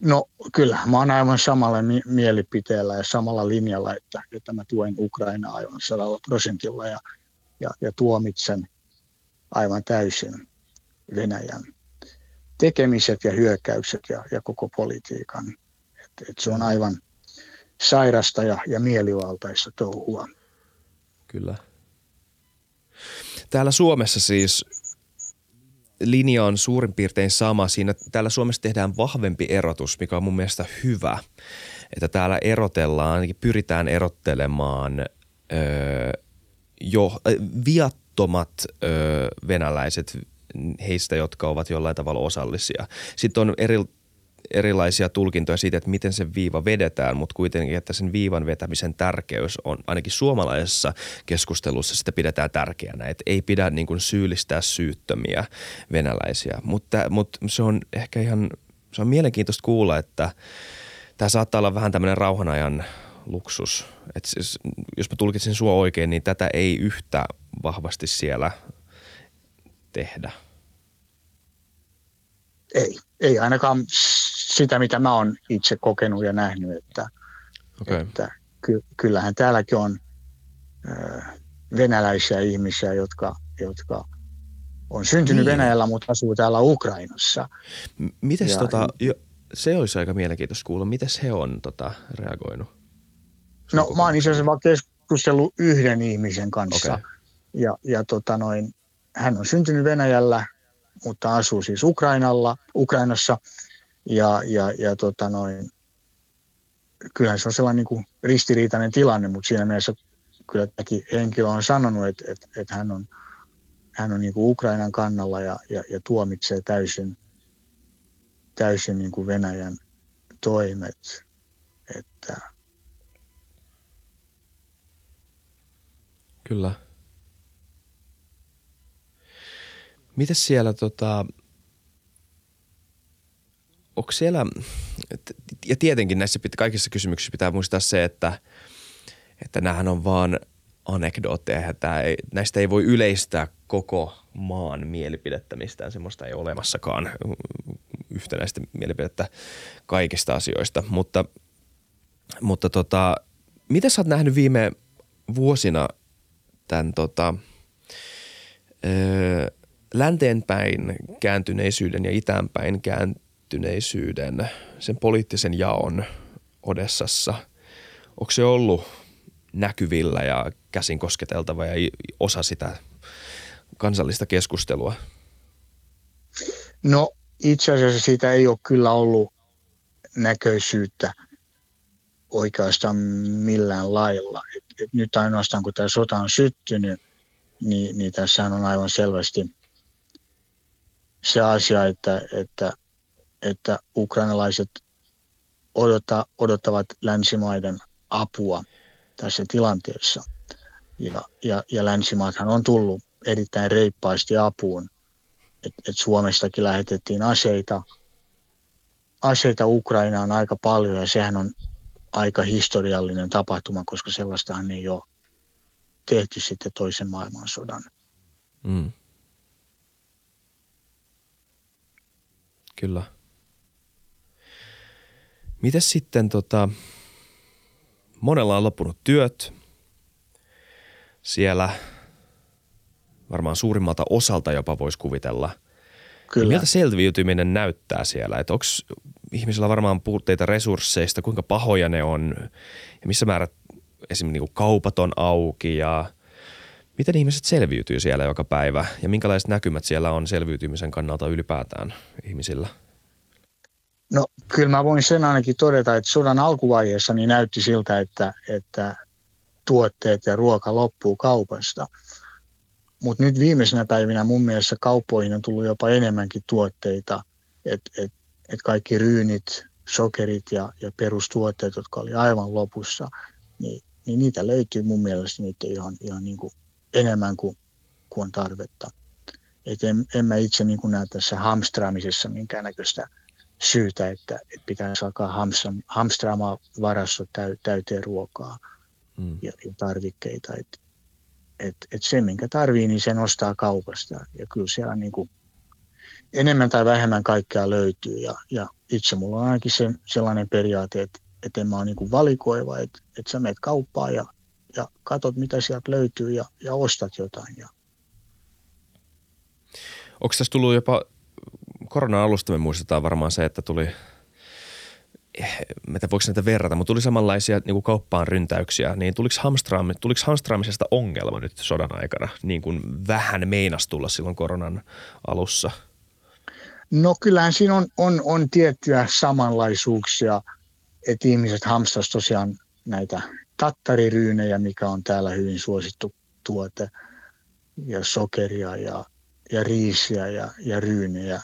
No kyllä, mä oon aivan samalla mielipiteellä ja samalla linjalla, että mä tuen Ukrainaa aivan 100% ja tuomitsen aivan täysin Venäjän tekemiset ja hyökkäykset ja koko politiikan. Et se on aivan sairasta ja mielivaltaista touhua. Kyllä. Täällä Suomessa siis linja on suurin piirtein sama. Siinä täällä Suomessa tehdään vahvempi erotus, mikä on mun mielestä hyvä. Että täällä erotellaan, ainakin pyritään erottelemaan viattomat venäläiset heistä, jotka ovat jollain tavalla osallisia. Sitten on erilaisia tulkintoja siitä, että miten se viiva vedetään, mutta kuitenkin, että sen viivan vetämisen tärkeys on ainakin suomalaisessa keskustelussa sitä pidetään tärkeänä, että ei pidä niin kuin syyllistää syyttömiä venäläisiä, mutta se on ehkä ihan, se on mielenkiintoista kuulla, että tämä saattaa olla vähän tämmöinen rauhanajan luksus, että siis, jos mä tulkitsin sua oikein, niin tätä ei yhtä vahvasti siellä tehdä. Ei ainakaan sitä, mitä mä oon itse kokenut ja nähnyt, että kyllähän täälläkin on venäläisiä ihmisiä, jotka on syntynyt niin Venäjällä, mutta asuu täällä Ukrainassa. Mites se olisi aika mielenkiintoista kuulla, mites he on reagoinut? No mä oon itse asiassa vaan keskustellut yhden ihmisen kanssa ja hän on syntynyt Venäjällä, mutta asuu siis Ukrainassa ja kyllähän se on sellainen niin kuin ristiriitainen tilanne, mutta siinä mielessä kyllä tämäkin henkilö on sanonut, että hän on niin kuin Ukrainan kannalla ja tuomitsee täysin niin kuin Venäjän toimet, että kyllä. Mites siellä onko siellä, ja tietenkin näissä kaikissa kysymyksissä pitää muistaa se, että näähän on vaan anekdootteja, näistä ei voi yleistää koko maan mielipidettä mistään, semmoista ei ole olemassakaan yhtenäistä mielipidettä kaikista asioista, mutta mitä sä oot nähnyt viime vuosina tämän länteenpäin kääntyneisyyden ja itäänpäin kääntyneisyyden, sen poliittisen jaon Odessassa? Onko se ollut näkyvillä ja käsin kosketeltava ja osa sitä kansallista keskustelua? No itse asiassa siitä ei ole kyllä ollut näköisyyttä oikeastaan millään lailla. Et nyt ainoastaan kun tämä sota on syttynyt, niin tässä on aivan selvästi se asia, että ukrainalaiset odottavat länsimaiden apua tässä tilanteessa. Ja länsimaathan on tullut erittäin reippaasti apuun. Et Suomestakin lähetettiin aseita Ukrainaan aika paljon, ja sehän on aika historiallinen tapahtuma, koska sellaistahan ei ole tehty sitten toisen maailmansodan. Mm. Kyllä. Mites sitten monella on loppunut työt siellä, varmaan suurimmalta osalta jopa voisi kuvitella. Kyllä. Miltä selviytyminen näyttää siellä? Onko ihmisillä varmaan puutteita resursseista, kuinka pahoja ne on ja missä määrä esimerkiksi niin kaupat on auki, ja miten ihmiset selviytyy siellä joka päivä ja minkälaiset näkymät siellä on selviytymisen kannalta ylipäätään ihmisillä? No kyllä mä voin sen ainakin todeta, että sodan alkuvaiheessa niin näytti siltä, että tuotteet ja ruoka loppuu kaupasta. Mutta nyt viimeisenä päivinä mun mielestä kauppoihin on tullut jopa enemmänkin tuotteita, että kaikki ryynit, sokerit ja perustuotteet, jotka oli aivan lopussa, niin niitä löytyy mun mielestä nyt ihan niin kuin enemmän kuin on tarvetta. Et en mä itse niin kuin näe tässä hamstraamisessa minkäännäköistä syytä, että pitäisi alkaa hamstraamaan varasto täyteen ruokaa ja tarvikkeita. Et että sen, minkä tarvii, niin sen ostaa kaupasta. Ja kyllä siellä niin kuin enemmän tai vähemmän kaikkea löytyy. Ja itse mulla on ainakin sellainen periaate, että en mä ole niin kuin valikoiva, että sä menet kauppaan ja katot, mitä sieltä löytyy ja ostat jotain. Onko tässä tullut jopa koronan alusta, me muistetaan varmaan se, että tuli, mä voiko näitä verrata, mutta tuli samanlaisia niin kuin kauppaan ryntäyksiä, niin tuliko hamstraamisesta ongelma nyt sodan aikana, niin kuin vähän meinasi tulla silloin koronan alussa? No kyllähän siinä on tiettyjä samanlaisuuksia, että ihmiset hamstasivat tosiaan näitä tattariryynejä, mikä on täällä hyvin suosittu tuote, ja sokeria ja riisiä ja ryynejä,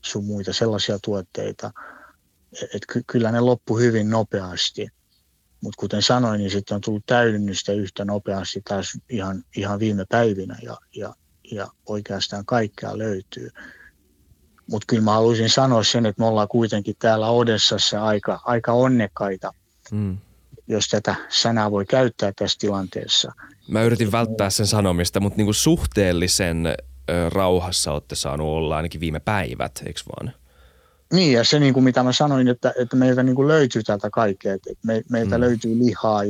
sun muita sellaisia tuotteita. Et kyllä ne loppu hyvin nopeasti, mutta kuten sanoin, niin sitten on tullut täydennystä yhtä nopeasti taas ihan viime päivinä ja oikeastaan kaikkea löytyy. Mutta kyllä mä haluaisin sanoa sen, että me ollaan kuitenkin täällä Odessassa aika onnekkaita, jos tätä sanaa voi käyttää tässä tilanteessa. Mä yritin välttää sen sanomista, mutta niinku suhteellisen rauhassa olette saanut olla ainakin viime päivät, eikö vaan? Niin, ja se niin kuin mitä mä sanoin, että meiltä niin kuin löytyy täältä kaikkea. Meiltä löytyy lihaa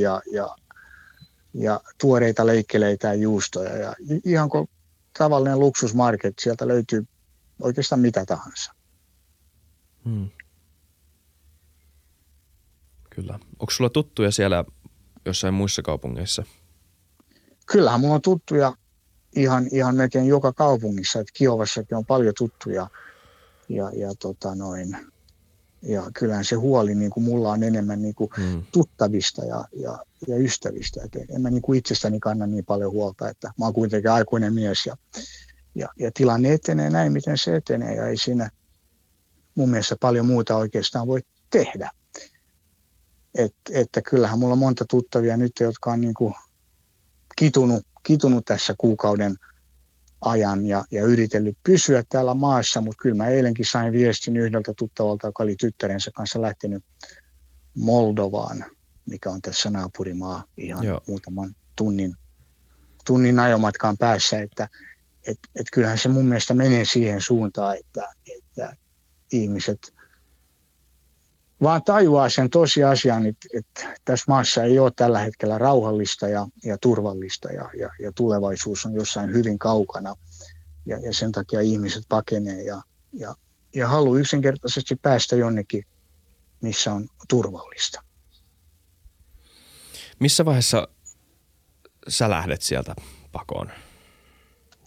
ja tuoreita leikkeleitä ja juustoja. Ja ihan kuin tavallinen luksusmarket, sieltä löytyy oikeastaan mitä tahansa. Kyllä. Onko sulla tuttuja siellä jossain muissa kaupungeissa? Kyllähän mulla on tuttuja ihan melkein joka kaupungissa. Että Kiovassakin on paljon tuttuja. Ja kyllähän se huoli niin kuin mulla on enemmän niin kuin tuttavista ja ystävistä. Et en mä niin kuin itsestäni kanna niin paljon huolta, että mä oon kuitenkin aikuinen mies ja tilanne etenee näin, miten se etenee ja ei siinä mun mielestä paljon muuta oikeastaan voi tehdä. Että kyllähän mulla on monta tuttavia nyt, jotka on niin kuin kitunut tässä kuukauden ajan ja yritellyt pysyä täällä maassa, mutta kyllä mä eilenkin sain viestin yhdeltä tuttavalta, joka oli tyttärensä kanssa lähtenyt Moldovaan, mikä on tässä naapurimaa ihan muutaman tunnin ajomatkaan päässä, että kyllähän se mun mielestä menee siihen suuntaan, että ihmiset vaan tajuaa sen tosiasian, että tässä maassa ei ole tällä hetkellä rauhallista ja turvallista ja tulevaisuus on jossain hyvin kaukana ja sen takia ihmiset pakenee ja haluaa yksinkertaisesti päästä jonnekin, missä on turvallista. Missä vaiheessa sä lähdet sieltä pakoon?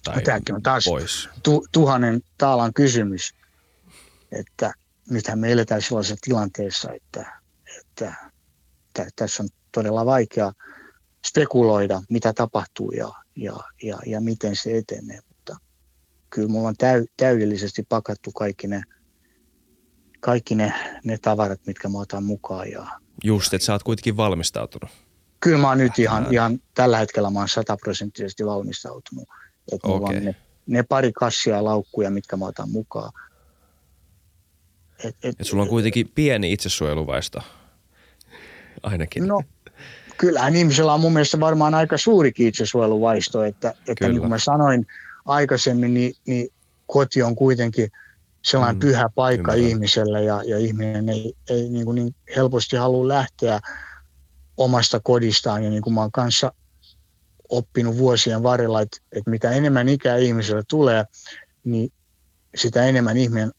Tai no, tämäkin on taas pois? Tuhannen taalan kysymys, että nythän me eletään sellaisessa tilanteessa, että tässä on todella vaikea spekuloida, mitä tapahtuu ja miten se etenee. Mutta kyllä mulla on täydellisesti pakattu kaikki ne tavarat, mitkä mä otan mukaan. Just, että sä oot kuitenkin valmistautunut. Kyllä mä oon nyt ihan tällä hetkellä mä oon 100% valmistautunut. Että mulla on ne pari kassia ja laukkuja, mitkä mä otan mukaan. Et sulla on kuitenkin pieni itsesuojeluvaisto ainakin. No kyllähän ihmisellä on mun mielestä varmaan aika suurikin itsesuojeluvaisto, että niin kuin mä sanoin aikaisemmin, niin koti on kuitenkin sellainen pyhä paikka ihmisellä ja ihminen ei niin helposti halua lähteä omasta kodistaan ja niin kuin mä oon kanssa oppinut vuosien varrella, että mitä enemmän ikää ihmisellä tulee, niin sitä enemmän ihminen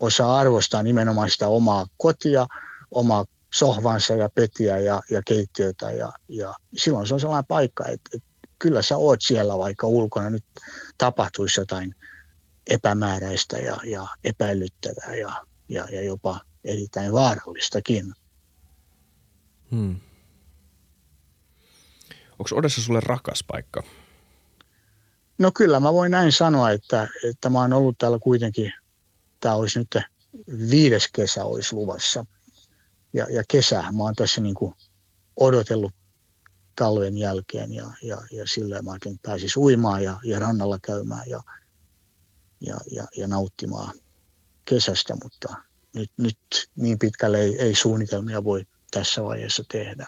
osaa arvostaa nimenomaan sitä omaa kotia, omaa sohvansa ja petiä ja keittiötä. Ja silloin se on sellainen paikka, että kyllä sä oot siellä, vaikka ulkona nyt tapahtuisi jotain epämääräistä ja epäilyttävää ja jopa erittäin vaarallistakin. Onko Odessa sulle rakas paikka? No kyllä mä voin näin sanoa, että mä oon ollut täällä kuitenkin. Tämä olisi nyt 5. kesä olisi luvassa ja kesähän mä oon tässä niin kuin odotellut talven jälkeen ja silleen mä oikein pääsis uimaan ja rannalla käymään ja nauttimaan kesästä, mutta nyt niin pitkälle ei suunnitelmia voi tässä vaiheessa tehdä.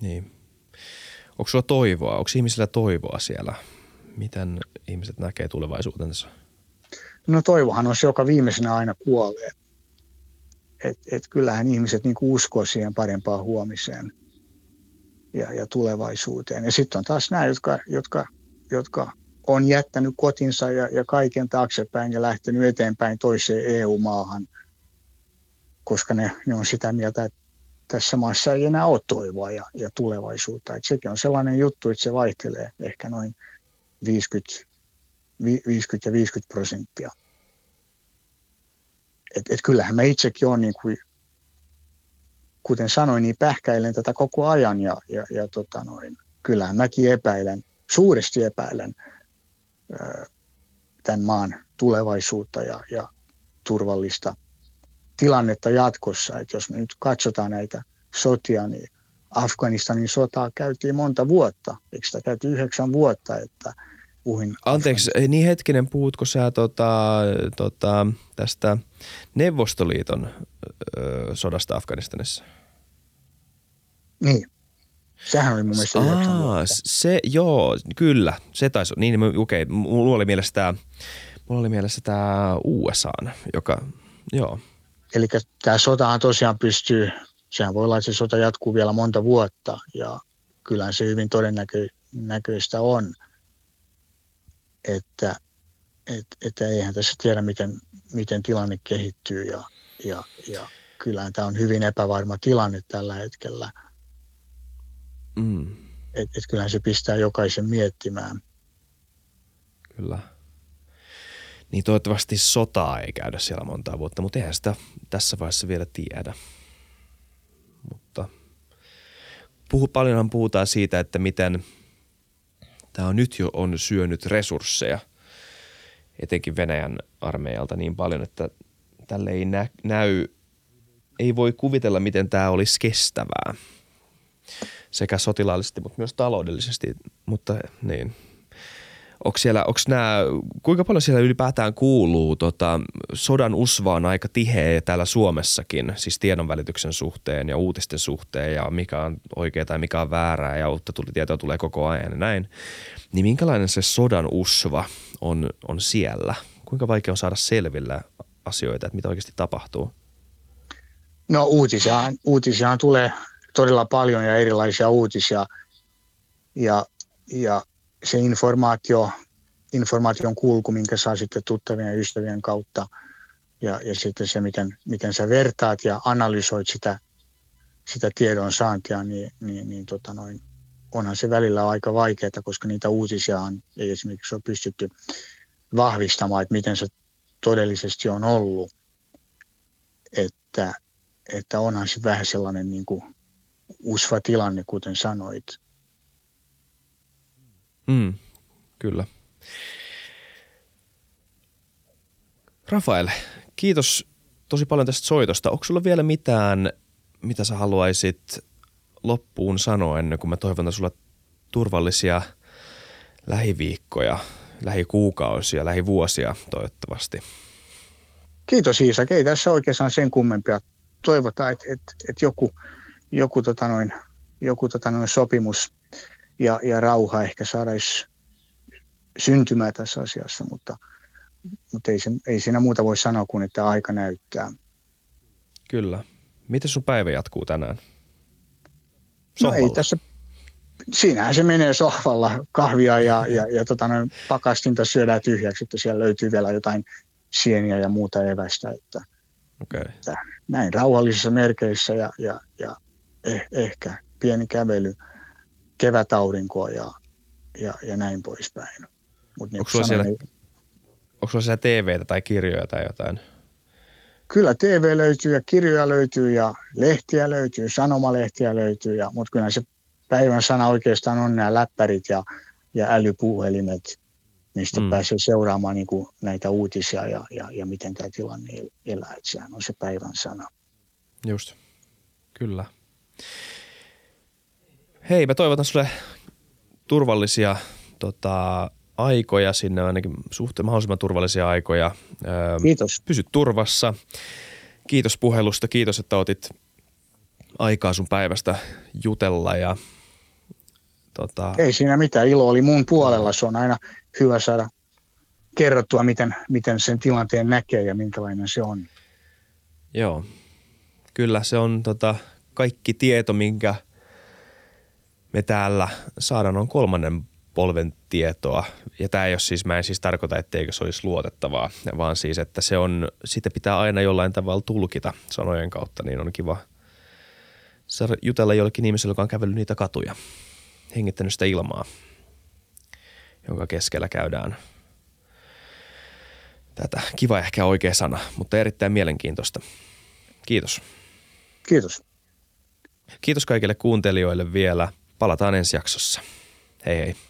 Niin. Onko sulla toivoa? Onko ihmisillä toivoa siellä? Miten ihmiset näkee tulevaisuutensa? No toivohan on se, joka viimeisenä aina kuolee. Et kyllähän ihmiset niinku uskoo siihen parempaan huomiseen ja tulevaisuuteen. Ja sitten on taas nämä, jotka on jättänyt kotinsa ja kaiken taaksepäin ja lähtenyt eteenpäin toiseen EU-maahan, koska ne on sitä mieltä, että tässä maassa ei enää ole toivoa ja tulevaisuutta. Et sekin on sellainen juttu, että se vaihtelee ehkä noin 50% ja 50%. Et kyllähän mä itsekin olen, niin kuin, kuten sanoin, niin pähkäilen tätä koko ajan ja kyllähän mäkin suuresti epäilen tämän maan tulevaisuutta ja turvallista tilannetta jatkossa. Et jos me nyt katsotaan näitä sotia, niin Afganistanin sotaa käytiin monta vuotta. Eikö sitä käyty 9 vuotta, että uhin. Anteeksi, niin hetkinen, puhutko sä tästä Neuvostoliiton sodasta Afganistanissa? Niin. Sehän oli mun mielestä 9 vuotta. Se, joo, kyllä. Se taisi, niin okei, okay, mulla oli mielessä tämä USA:n, joka, joo. Eli tämä sotahan tosiaan pystyy, sehän voi olla, että se sota jatkuu vielä monta vuotta ja kyllähän se hyvin todennäköistä on, että eihän tässä tiedä, miten tilanne kehittyy ja kyllähän tämä on hyvin epävarma tilanne tällä hetkellä. Mm. Et kyllähän se pistää jokaisen miettimään. Kyllä. Niin toivottavasti sotaa ei käydä siellä montaa vuotta, mutta eihän sitä tässä vaiheessa vielä tiedä. Mutta paljonhan puhutaan siitä, että miten tämä on nyt jo on syönyt resursseja, etenkin Venäjän armeijalta niin paljon, että tälle ei näy, ei voi kuvitella, miten tämä olisi kestävää. Sekä sotilaallisesti, mutta myös taloudellisesti, mutta niin. Kuinka paljon siellä ylipäätään kuuluu sodan usvaan aika tiheä täällä Suomessakin, siis tiedonvälityksen suhteen ja uutisten suhteen ja mikä on oikeaa tai mikä on väärää ja uutta tietoa tulee koko ajan ja näin. Niin minkälainen se sodan usva on siellä? Kuinka vaikea on saada selvillä asioita, että mitä oikeasti tapahtuu? No uutisiahan tulee todella paljon ja erilaisia uutisia ja se informaation kulku, minkä saa sitten tuttavien ja ystävien kautta ja sitten se, miten sä vertaat ja analysoit sitä tiedon saantia, niin onhan se välillä aika vaikeaa, koska niitä uutisiaan ei esimerkiksi ole pystytty vahvistamaan, että miten se todellisesti on ollut, että onhan se vähän sellainen niin kuin usva tilanne, kuten sanoit. Mm, kyllä. Rafael, kiitos tosi paljon tästä soitosta. Onko sulla vielä mitään, mitä sä haluaisit loppuun sanoa ennen kuin mä toivotan sulla turvallisia lähiviikkoja, lähikuukausia, lähivuosia toivottavasti? Kiitos Iisak. Ei tässä oikeastaan sen kummempia. Toivotaan, että joku sopimus ja rauha ehkä saadaisi syntymään tässä asiassa, mutta ei siinä muuta voi sanoa kuin, että aika näyttää. Kyllä. Miten sun päivä jatkuu tänään? Sohvalla? No ei tässä. Siinähän se menee sohvalla kahvia ja pakastinta syödään tyhjäksi, että siellä löytyy vielä jotain sieniä ja muuta evästä, että okay. Näin rauhallisissa merkeissä ja ehkä pieni kävely, kevätaurinkoa ja näin poispäin. Mut niin onko sulla siellä TV:tä tai kirjoja tai jotain? Kyllä TV löytyy ja kirjoja löytyy ja lehtiä löytyy, sanomalehtiä löytyy, mutta kyllä se päivän sana oikeastaan on nämä läppärit ja älypuhelimet, mistä pääsee seuraamaan niin kuin näitä uutisia ja miten tämä tilanne elää. Et sehän on se päivän sana. Just, kyllä. Hei, mä toivotan sulle turvallisia aikoja sinne, ainakin mahdollisimman turvallisia aikoja. Kiitos. Pysy turvassa. Kiitos puhelusta, kiitos, että otit aikaa sun päivästä jutella. Ja, ei siinä mitään, ilo oli mun puolella. Se on aina hyvä saada kerrottua, miten sen tilanteen näkee ja minkälainen se on. Joo, kyllä se on kaikki tieto, minkä me täällä saadaan, on kolmannen polven tietoa. Ja tämä ei ole siis, mä en siis tarkoita, etteikö se olisi luotettavaa, vaan siis, että se on, sitä pitää aina jollain tavalla tulkita sanojen kautta, niin on kiva saada jutella jollekin ihmiselle, joka on kävellyt niitä katuja, hengittänyt sitä ilmaa, jonka keskellä käydään tätä. Kiva ehkä oikea sana, mutta erittäin mielenkiintoista. Kiitos. Kiitos. Kiitos kaikille kuuntelijoille vielä. Palataan ensi jaksossa. Hei hei.